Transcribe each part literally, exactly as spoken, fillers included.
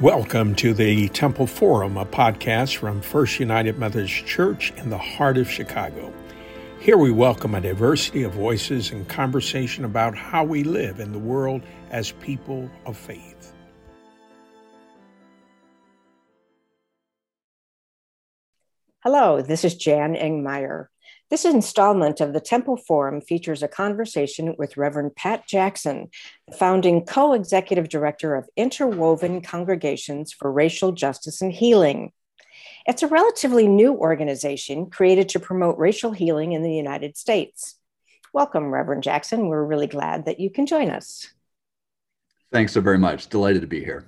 Welcome to the Temple Forum, a podcast from First United Methodist Church in the heart of Chicago. Here we welcome a diversity of voices and conversation about how we live in the world as people of faith. Hello, this is Jan Engmeyer. This installment of the Temple Forum features a conversation with Reverend Pat Jackson, founding co-executive director of Interwoven Congregations for Racial Justice and Healing. It's a relatively new organization created to promote racial healing in the United States. Welcome, Reverend Jackson. We're really glad that you can join us. Thanks so very much. Delighted to be here.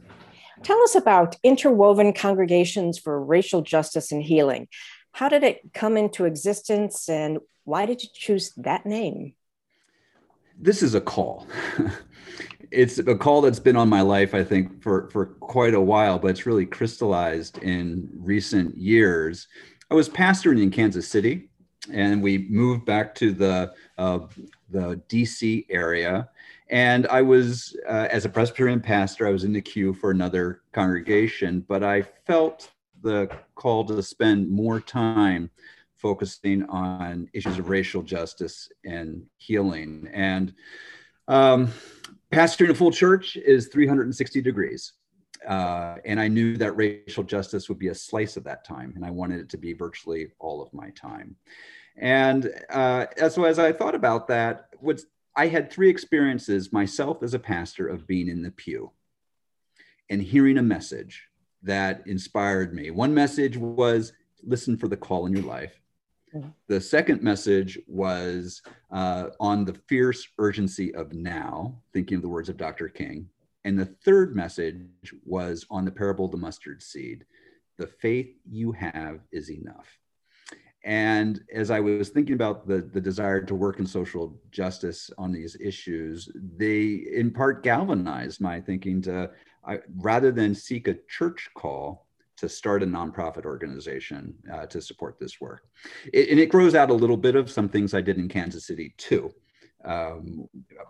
Tell us about Interwoven Congregations for Racial Justice and Healing. How did it come into existence, and why did you choose that name? This is a call. It's a call that's been on my life, I think, for, for quite a while, but it's really crystallized in recent years. I was pastoring in Kansas City, and we moved back to the uh, the D C area. And I was, uh, as a Presbyterian pastor, I was in the queue for another congregation, but I felt the call to spend more time focusing on issues of racial justice and healing. And um, pastoring a full church is three hundred sixty degrees. Uh, and I knew that racial justice would be a slice of that time. And I wanted it to be virtually all of my time. And uh, so as I thought about that, what's, I had three experiences myself as a pastor of being in the pew and hearing a message that inspired me. One message was, listen for the call in your life. The second message was uh, on the fierce urgency of now, thinking of the words of Doctor King. And the third message was on the parable of the mustard seed. The faith you have is enough. And as I was thinking about the, the desire to work in social justice on these issues, they in part galvanized my thinking to, I, rather than seek a church call, to start a nonprofit organization uh, to support this work. It, and it grows out a little bit of some things I did in Kansas City too, um,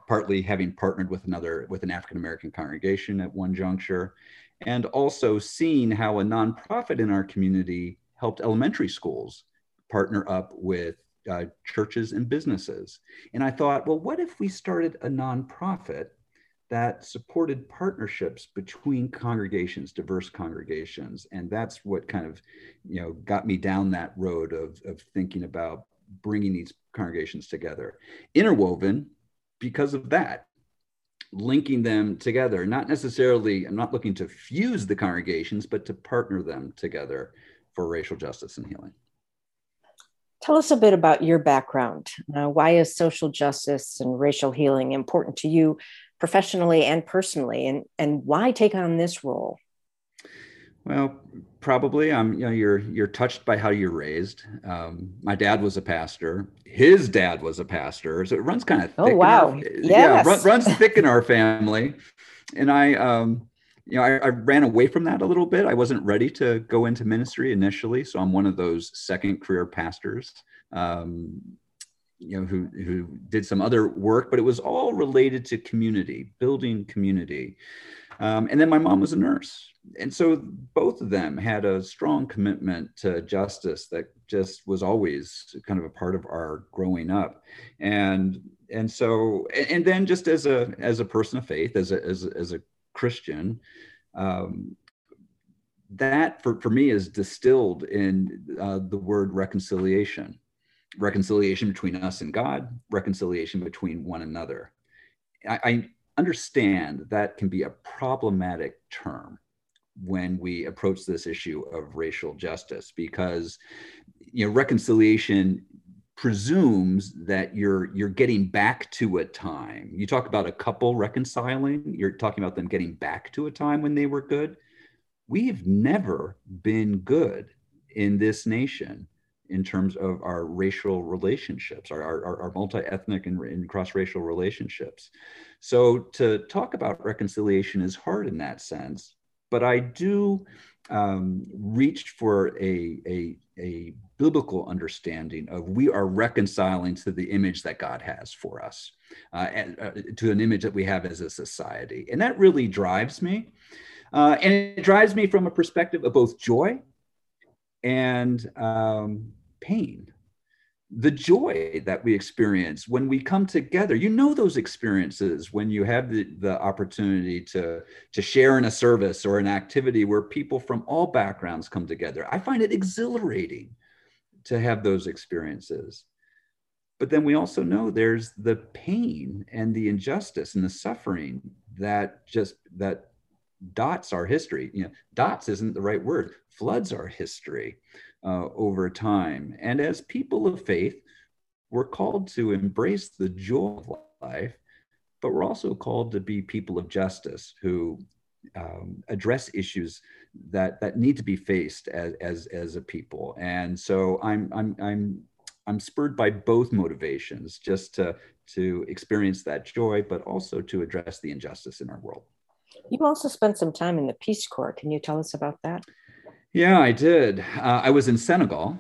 partly having partnered with another, with an African-American congregation at one juncture, and also seeing how a nonprofit in our community helped elementary schools partner up with uh, churches and businesses. And I thought, well, what if we started a nonprofit that supported partnerships between congregations, diverse congregations? And that's what kind of, you know, got me down that road of, of thinking about bringing these congregations together. Interwoven, because of that, linking them together, not necessarily, I'm not looking to fuse the congregations, but to partner them together for racial justice and healing. Tell us a bit about your background. Uh, why is social justice and racial healing important to you professionally and personally, and, and why take on this role? Well, probably I'm, you know, you're, you're touched by how you're raised. Um, my dad was a pastor. His dad was a pastor. So it runs kind of thick. Oh, wow. Yes. Yeah, run, runs thick in our family. And I, um, you know, I, I ran away from that a little bit. I wasn't ready to go into ministry initially. So I'm one of those second career pastors, um, you know, who, who did some other work, but it was all related to community, building community. Um, and then my mom was a nurse. And so both of them had a strong commitment to justice that just was always kind of a part of our growing up. And, and so, and then just as a, as a person of faith, as a, as a, as a Christian, um, that for, for me is distilled in uh, the word reconciliation, reconciliation between us and God, reconciliation between one another. I, I understand that can be a problematic term when we approach this issue of racial justice, because, you know, reconciliation presumes that you're you're getting back to a time. You talk about a couple reconciling, you're talking about them getting back to a time when they were good. We've never been good in this nation in terms of our racial relationships, our, our, our multi-ethnic and, and cross-racial relationships. So to talk about reconciliation is hard in that sense, but I do um, reach for a, a, a biblical understanding of we are reconciling to the image that God has for us, uh, and, uh, to an image that we have as a society. And that really drives me. Uh, and it drives me from a perspective of both joy and um, pain. The joy that we experience when we come together, you know those experiences when you have the, the opportunity to, to share in a service or an activity where people from all backgrounds come together. I find it exhilarating to have those experiences. But then we also know there's the pain and the injustice and the suffering that just, that dots our history. You know, dots isn't the right word, floods our history. Uh, over time. And as people of faith, we're called to embrace the joy of life, but we're also called to be people of justice who um, address issues that, that need to be faced as, as, as a people. And so I'm, I'm, I'm, I'm spurred by both motivations, just to, to experience that joy, but also to address the injustice in our world. You also spent some time in the Peace Corps. Can you tell us about that? Yeah, I did. Uh, I was in Senegal,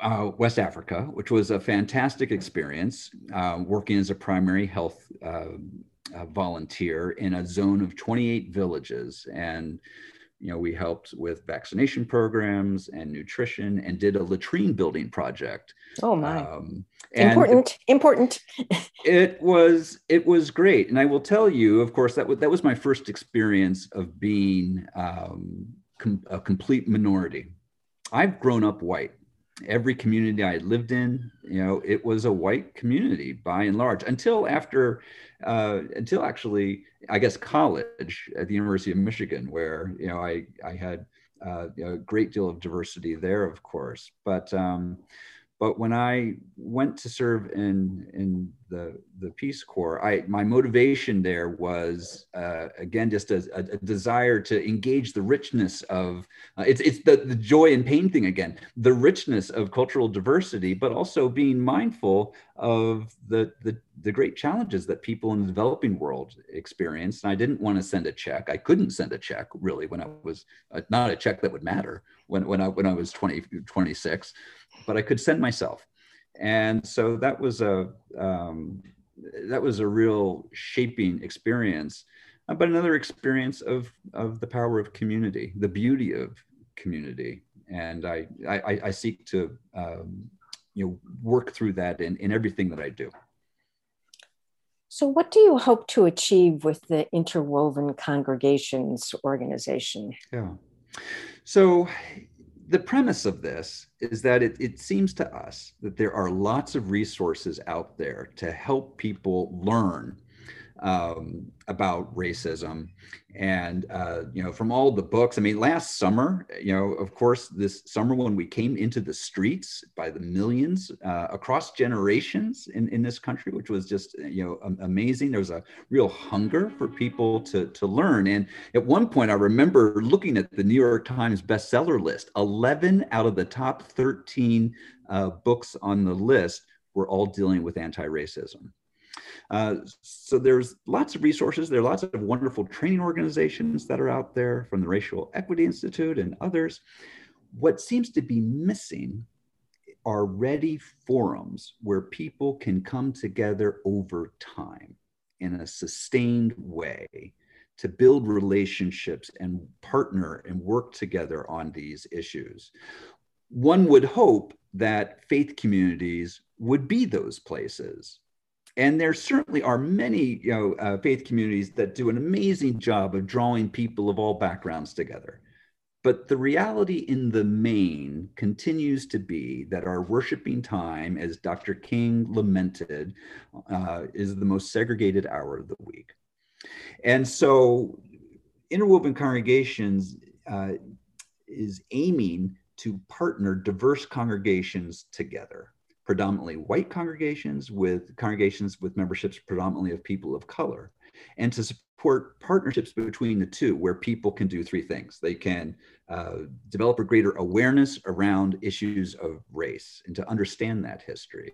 uh, West Africa, which was a fantastic experience, uh, working as a primary health uh, uh, volunteer in a zone of twenty-eight villages. And, you know, we helped with vaccination programs and nutrition and did a latrine building project. Oh, my. Um, important, it, important. it was it was great. And I will tell you, of course, that, w- that was my first experience of being um, a complete minority. I've grown up white. Every community I lived in, you know, it was a white community by and large until after, uh, until actually, I guess, college at the University of Michigan, where, you know, I, I had uh, a great deal of diversity there, of course. But, um, but when I went to serve in, in the, the Peace Corps, I, my motivation there was, uh, again, just a, a desire to engage the richness of, uh, it's, it's the, the joy and pain thing again, the richness of cultural diversity, but also being mindful of the, the, the great challenges that people in the developing world experience. And I didn't want to send a check. I couldn't send a check really when I was, uh, not a check that would matter when, when I, when I was twenty, twenty-six. But I could send myself. And so that was a um, that was a real shaping experience, uh, but another experience of of the power of community, the beauty of community. And I I, I seek to um, you know work through that in, in everything that I do. So what do you hope to achieve with the Interwoven Congregations organization? Yeah. So the premise of this is that it, it seems to us that there are lots of resources out there to help people learn um, about racism, and uh, you know, from all the books. I mean, last summer, you know, of course, this summer when we came into the streets by the millions uh, across generations in, in this country, which was just, you know, amazing. There was a real hunger for people to, to learn. And at one point, I remember looking at the New York Times bestseller list. eleven out of the top thirteen uh, books on the list were all dealing with anti-racism. Uh, so there's lots of resources. There are lots of wonderful training organizations that are out there from the Racial Equity Institute and others. What seems to be missing are ready forums where people can come together over time in a sustained way to build relationships and partner and work together on these issues. One would hope that faith communities would be those places. And there certainly are many, you know, uh, faith communities that do an amazing job of drawing people of all backgrounds together. But the reality in the main continues to be that our worshiping time, as Doctor King lamented, uh, is the most segregated hour of the week. And so Interwoven Congregations uh, is aiming to partner diverse congregations together. Predominantly white congregations with congregations with memberships predominantly of people of color, and to support partnerships between the two where people can do three things. They can uh, develop a greater awareness around issues of race and to understand that history.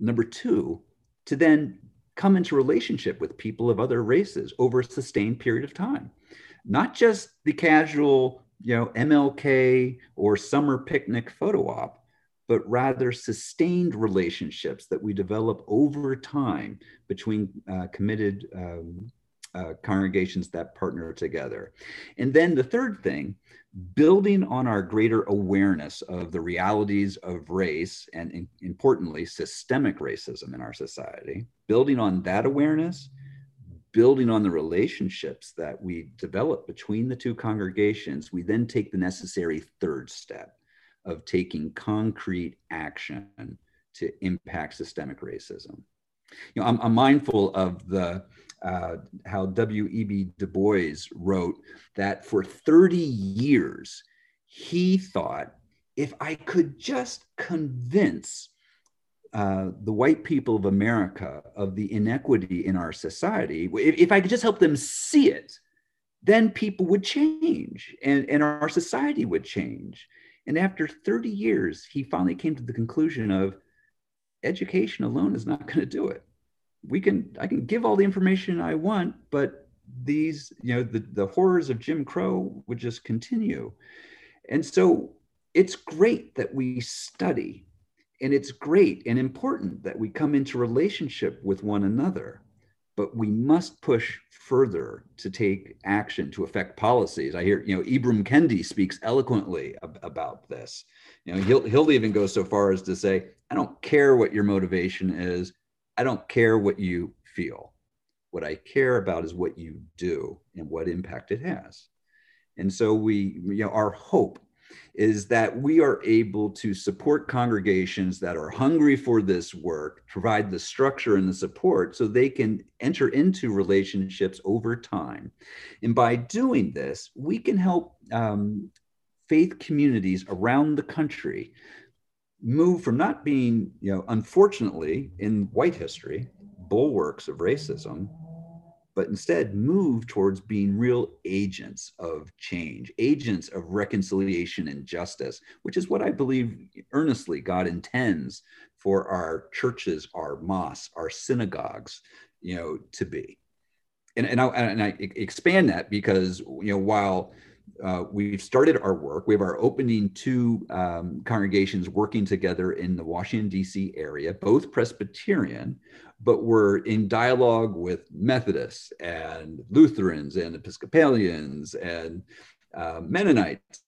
Number two, to then come into relationship with people of other races over a sustained period of time, not just the casual, you know, M L K or summer picnic photo op, but rather sustained relationships that we develop over time between uh, committed um, uh, congregations that partner together. And then the third thing, building on our greater awareness of the realities of race and, in, importantly, systemic racism in our society, building on that awareness, building on the relationships that we develop between the two congregations, we then take the necessary third step of taking concrete action to impact systemic racism. You know, I'm, I'm mindful of the uh, how W E B Du Bois wrote that for thirty years, he thought, if I could just convince uh, the white people of America of the inequity in our society, if, if I could just help them see it, then people would change and, and our society would change. And after thirty years, he finally came to the conclusion of, education alone is not going to do it. We can, I can give all the information I want, but these, you know, the, the horrors of Jim Crow would just continue. And so it's great that we study, and it's great and important that we come into relationship with one another, but we must push further to take action to affect policies. I hear, you know, Ibram Kendi speaks eloquently ab- about this. You know, he'll, he'll even go so far as to say, I don't care what your motivation is. I don't care what you feel. What I care about is what you do and what impact it has. And so we, you know, our hope is that we are able to support congregations that are hungry for this work, provide the structure and the support so they can enter into relationships over time. And by doing this, we can help um, faith communities around the country move from not being, you know, unfortunately in white history, bulwarks of racism, but instead move towards being real agents of change, agents of reconciliation and justice, which is what I believe earnestly God intends for our churches, our mosques, our synagogues, you know, to be. And, and, I, and I expand that because, you know, while Uh, we've started our work. We have our opening two um, congregations working together in the Washington, D C area, both Presbyterian, but we're in dialogue with Methodists and Lutherans and Episcopalians and uh, Mennonites.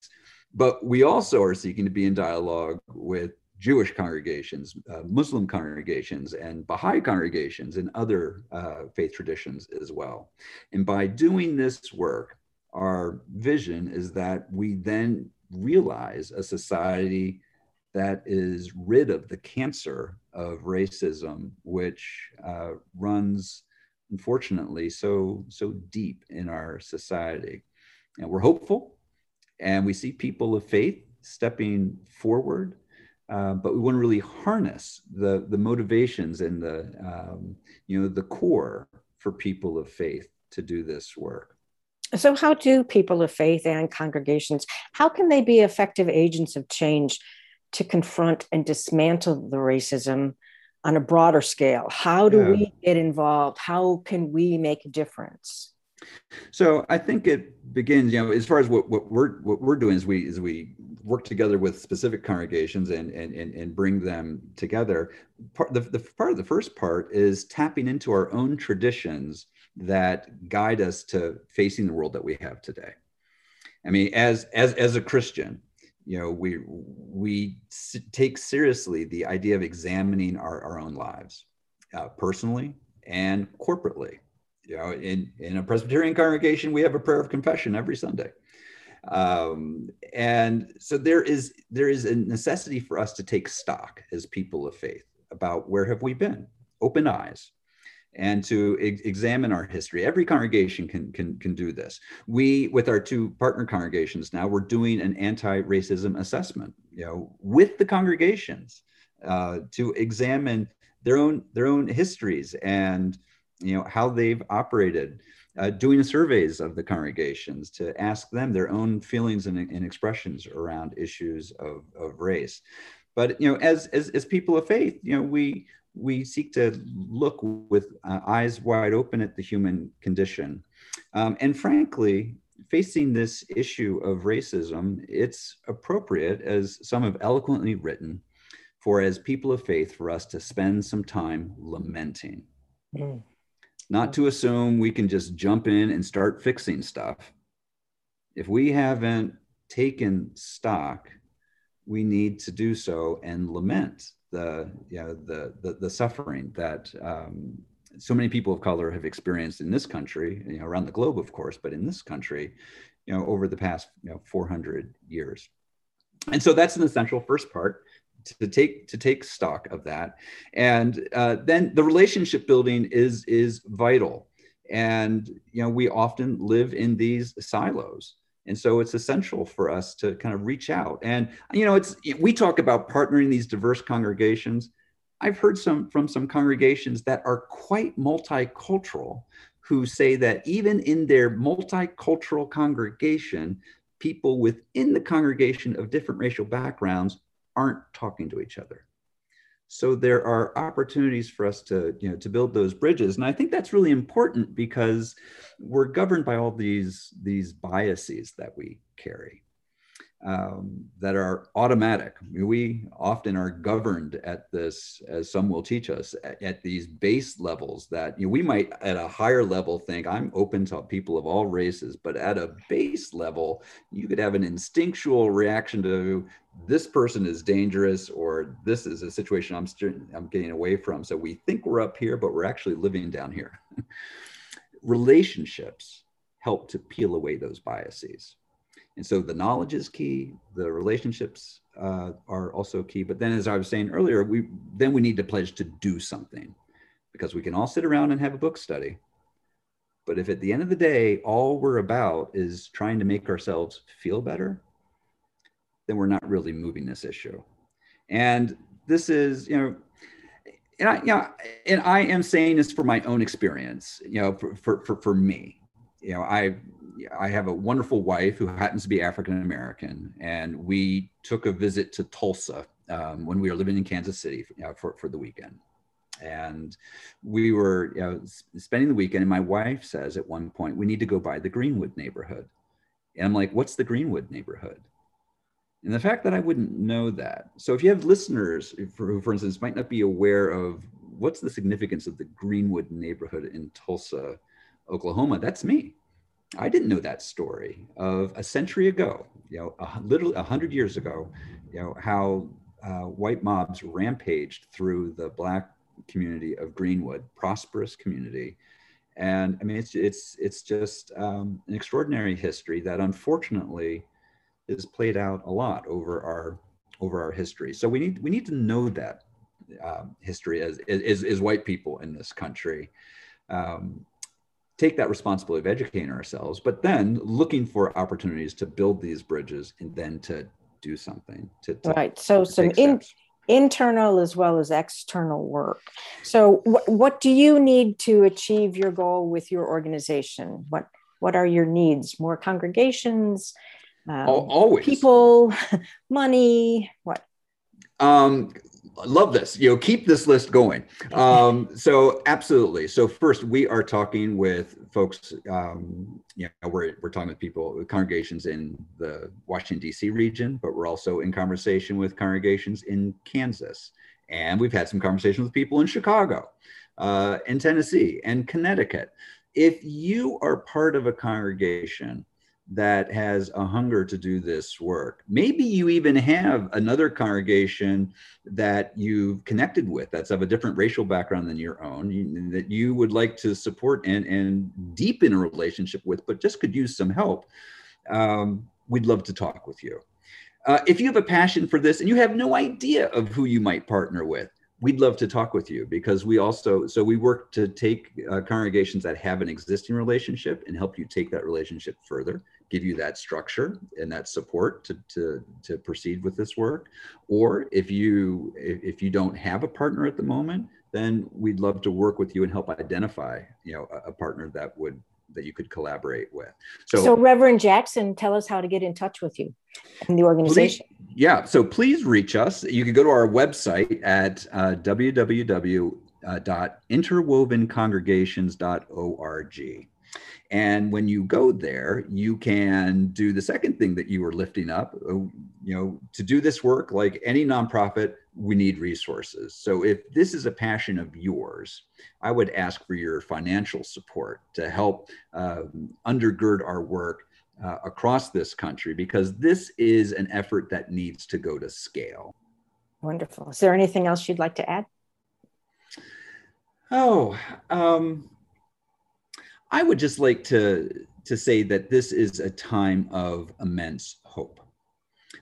But we also are seeking to be in dialogue with Jewish congregations, uh, Muslim congregations, and Baha'i congregations and other uh, faith traditions as well. And by doing this work, our vision is that we then realize a society that is rid of the cancer of racism, which uh, runs, unfortunately, so, so deep in our society. And we're hopeful, and we see people of faith stepping forward, uh, but we want to really harness the, the motivations and the, um, you know, the core for people of faith to do this work. So how do people of faith and congregations, how can they be effective agents of change to confront and dismantle the racism on a broader scale? How do yeah. we get involved? How can we make a difference? So I think it begins, you know, as far as what, what we're what we're doing is we is we work together with specific congregations and and and, and bring them together. Part the, the part of the first part is tapping into our own traditions that guide us to facing the world that we have today. I mean, as as as a Christian, you know, we we take seriously the idea of examining our, our own lives, uh, personally and corporately. You know, in, in a Presbyterian congregation, we have a prayer of confession every Sunday. Um, and so there is there is a necessity for us to take stock as people of faith about where have we been, open eyes, and to ex- examine our history. Every congregation can, can, can do this. We, with our two partner congregations now, we're doing an anti-racism assessment, you know, with the congregations uh, to examine their own, their own histories and, you know, how they've operated, uh, doing surveys of the congregations to ask them their own feelings and, and expressions around issues of, of race. But, you know, as, as, as people of faith, you know, we, we seek to look with uh, eyes wide open at the human condition. Um, and frankly, facing this issue of racism, it's appropriate, as some have eloquently written, for as people of faith, for us to spend some time lamenting. Mm. not to assume we can just jump in and start fixing stuff. If we haven't taken stock, we need to do so and lament the, you know, the, the, the suffering that um, so many people of color have experienced in this country, you know, around the globe, of course, but in this country, you know, over the past you know, four hundred years. And so that's an essential first part, to take to take stock of that. And uh, then the relationship building is, is vital. And, you know, we often live in these silos. And so it's essential for us to kind of reach out. And, you know, it's, we talk about partnering these diverse congregations. I've heard some from some congregations that are quite multicultural who say that even in their multicultural congregation, people within the congregation of different racial backgrounds aren't talking to each other. So there are opportunities for us to, you know, to build those bridges. And I think that's really important because we're governed by all these, these biases that we carry um, that are automatic. We often are governed at this, as some will teach us, at, at these base levels that, you know, we might at a higher level think I'm open to people of all races, but at a base level, you could have an instinctual reaction to this person is dangerous, or this is a situation I'm, I'm getting away from. So we think we're up here, but we're actually living down here. Relationships help to peel away those biases. And so the knowledge is key. The relationships uh, are also key. But then, as I was saying earlier, we then we need to pledge to do something, because we can all sit around and have a book study. But if at the end of the day, all we're about is trying to make ourselves feel better, then we're not really moving this issue. And this is, you know, and I, you know, and I am saying this for my own experience, you know, for, for, for, for me, you know, I, I have a wonderful wife who happens to be African-American, and we took a visit to Tulsa um, when we were living in Kansas City, you know, for, for the weekend. And we were, you know, spending the weekend, and my wife says at one point, we need to go by the Greenwood neighborhood. And I'm like, what's the Greenwood neighborhood? And the fact that I wouldn't know that. So if you have listeners who, for instance, might not be aware of what's the significance of the Greenwood neighborhood in Tulsa, Oklahoma, that's me. I didn't know that story of a century ago, you know, a, literally one hundred years ago, you know, how uh, white mobs rampaged through the Black community of Greenwood, prosperous community. And I mean, it's, it's, it's just um, an extraordinary history that unfortunately is played out a lot over our over our history. So we need we need to know that um, history as is is white people in this country. Um, take that responsibility of educating ourselves, but then looking for opportunities to build these bridges and then to do something. To, to right. So to some in, internal as well as external work. So wh- what do you need to achieve your goal with your organization? What what are your needs? More congregations? Um, Always. People, money, what? Um, I love this. You know, keep this list going. Um, so absolutely. So first, we are talking with folks. Um, you know, we're we're talking with people, with congregations in the Washington D C region, but we're also in conversation with congregations in Kansas, and we've had some conversations with people in Chicago, uh, in Tennessee, and Connecticut. If you are part of a congregation that has a hunger to do this work. Maybe you even have another congregation that you've connected with that's of a different racial background than your own, that you would like to support and, and deepen a relationship with, but just could use some help. Um, we'd love to talk with you. Uh, if you have a passion for this and you have no idea of who you might partner with, we'd love to talk with you, because we also, so we work to take uh, congregations that have an existing relationship and help you take that relationship further, give you that structure and that support to, to, to proceed with this work. Or if you, if you don't have a partner at the moment, then we'd love to work with you and help identify, you know, a, a partner that would, that you could collaborate with. So, so Reverend Jackson, tell us how to get in touch with you and the organization. Please, yeah, so please reach us. You can go to our website at uh, w w w dot interwoven congregations dot org. And when you go there, you can do the second thing that you were lifting up. You know, to do this work, like any nonprofit, we need resources. So if this is a passion of yours, I would ask for your financial support to help uh, undergird our work uh, across this country, because this is an effort that needs to go to scale. Wonderful. Is there anything else you'd like to add? Oh, um, I would just like to, to say that this is a time of immense hope,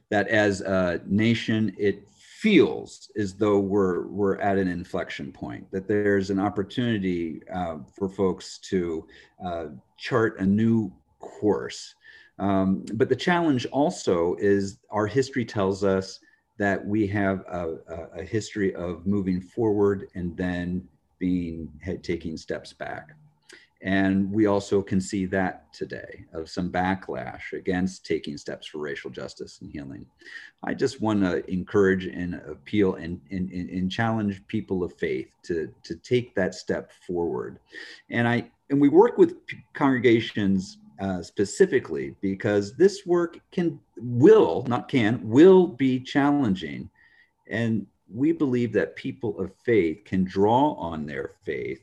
that as a nation, it feels as though we're, we're at an inflection point, that there's an opportunity uh, for folks to uh, chart a new course. Um, but the challenge also is our history tells us that we have a, a, a history of moving forward and then being head taking steps back. And we also can see that today of some backlash against taking steps for racial justice and healing. I just want to encourage and appeal and, and, and challenge people of faith to, to take that step forward. And, I, and we work with congregations uh, specifically because this work can, will, not can, will be challenging. And we believe that people of faith can draw on their faith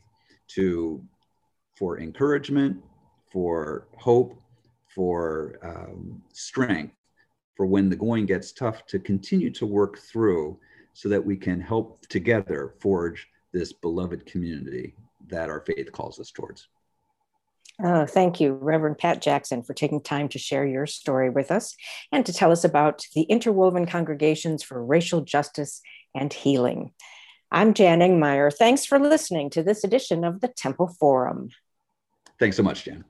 to for encouragement, for hope, for um, strength, for when the going gets tough to continue to work through so that we can help together forge this beloved community that our faith calls us towards. Oh, thank you, Reverend Pat Jackson, for taking time to share your story with us and to tell us about the Interwoven Congregations for Racial Justice and Healing. I'm Jan Engmeyer. Thanks for listening to this edition of the Temple Forum. Thanks so much, Jan.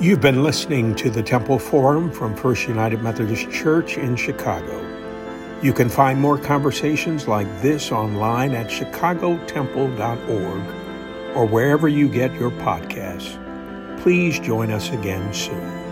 You've been listening to the Temple Forum from First United Methodist Church in Chicago. You can find more conversations like this online at chicago temple dot org or wherever you get your podcasts. Please join us again soon.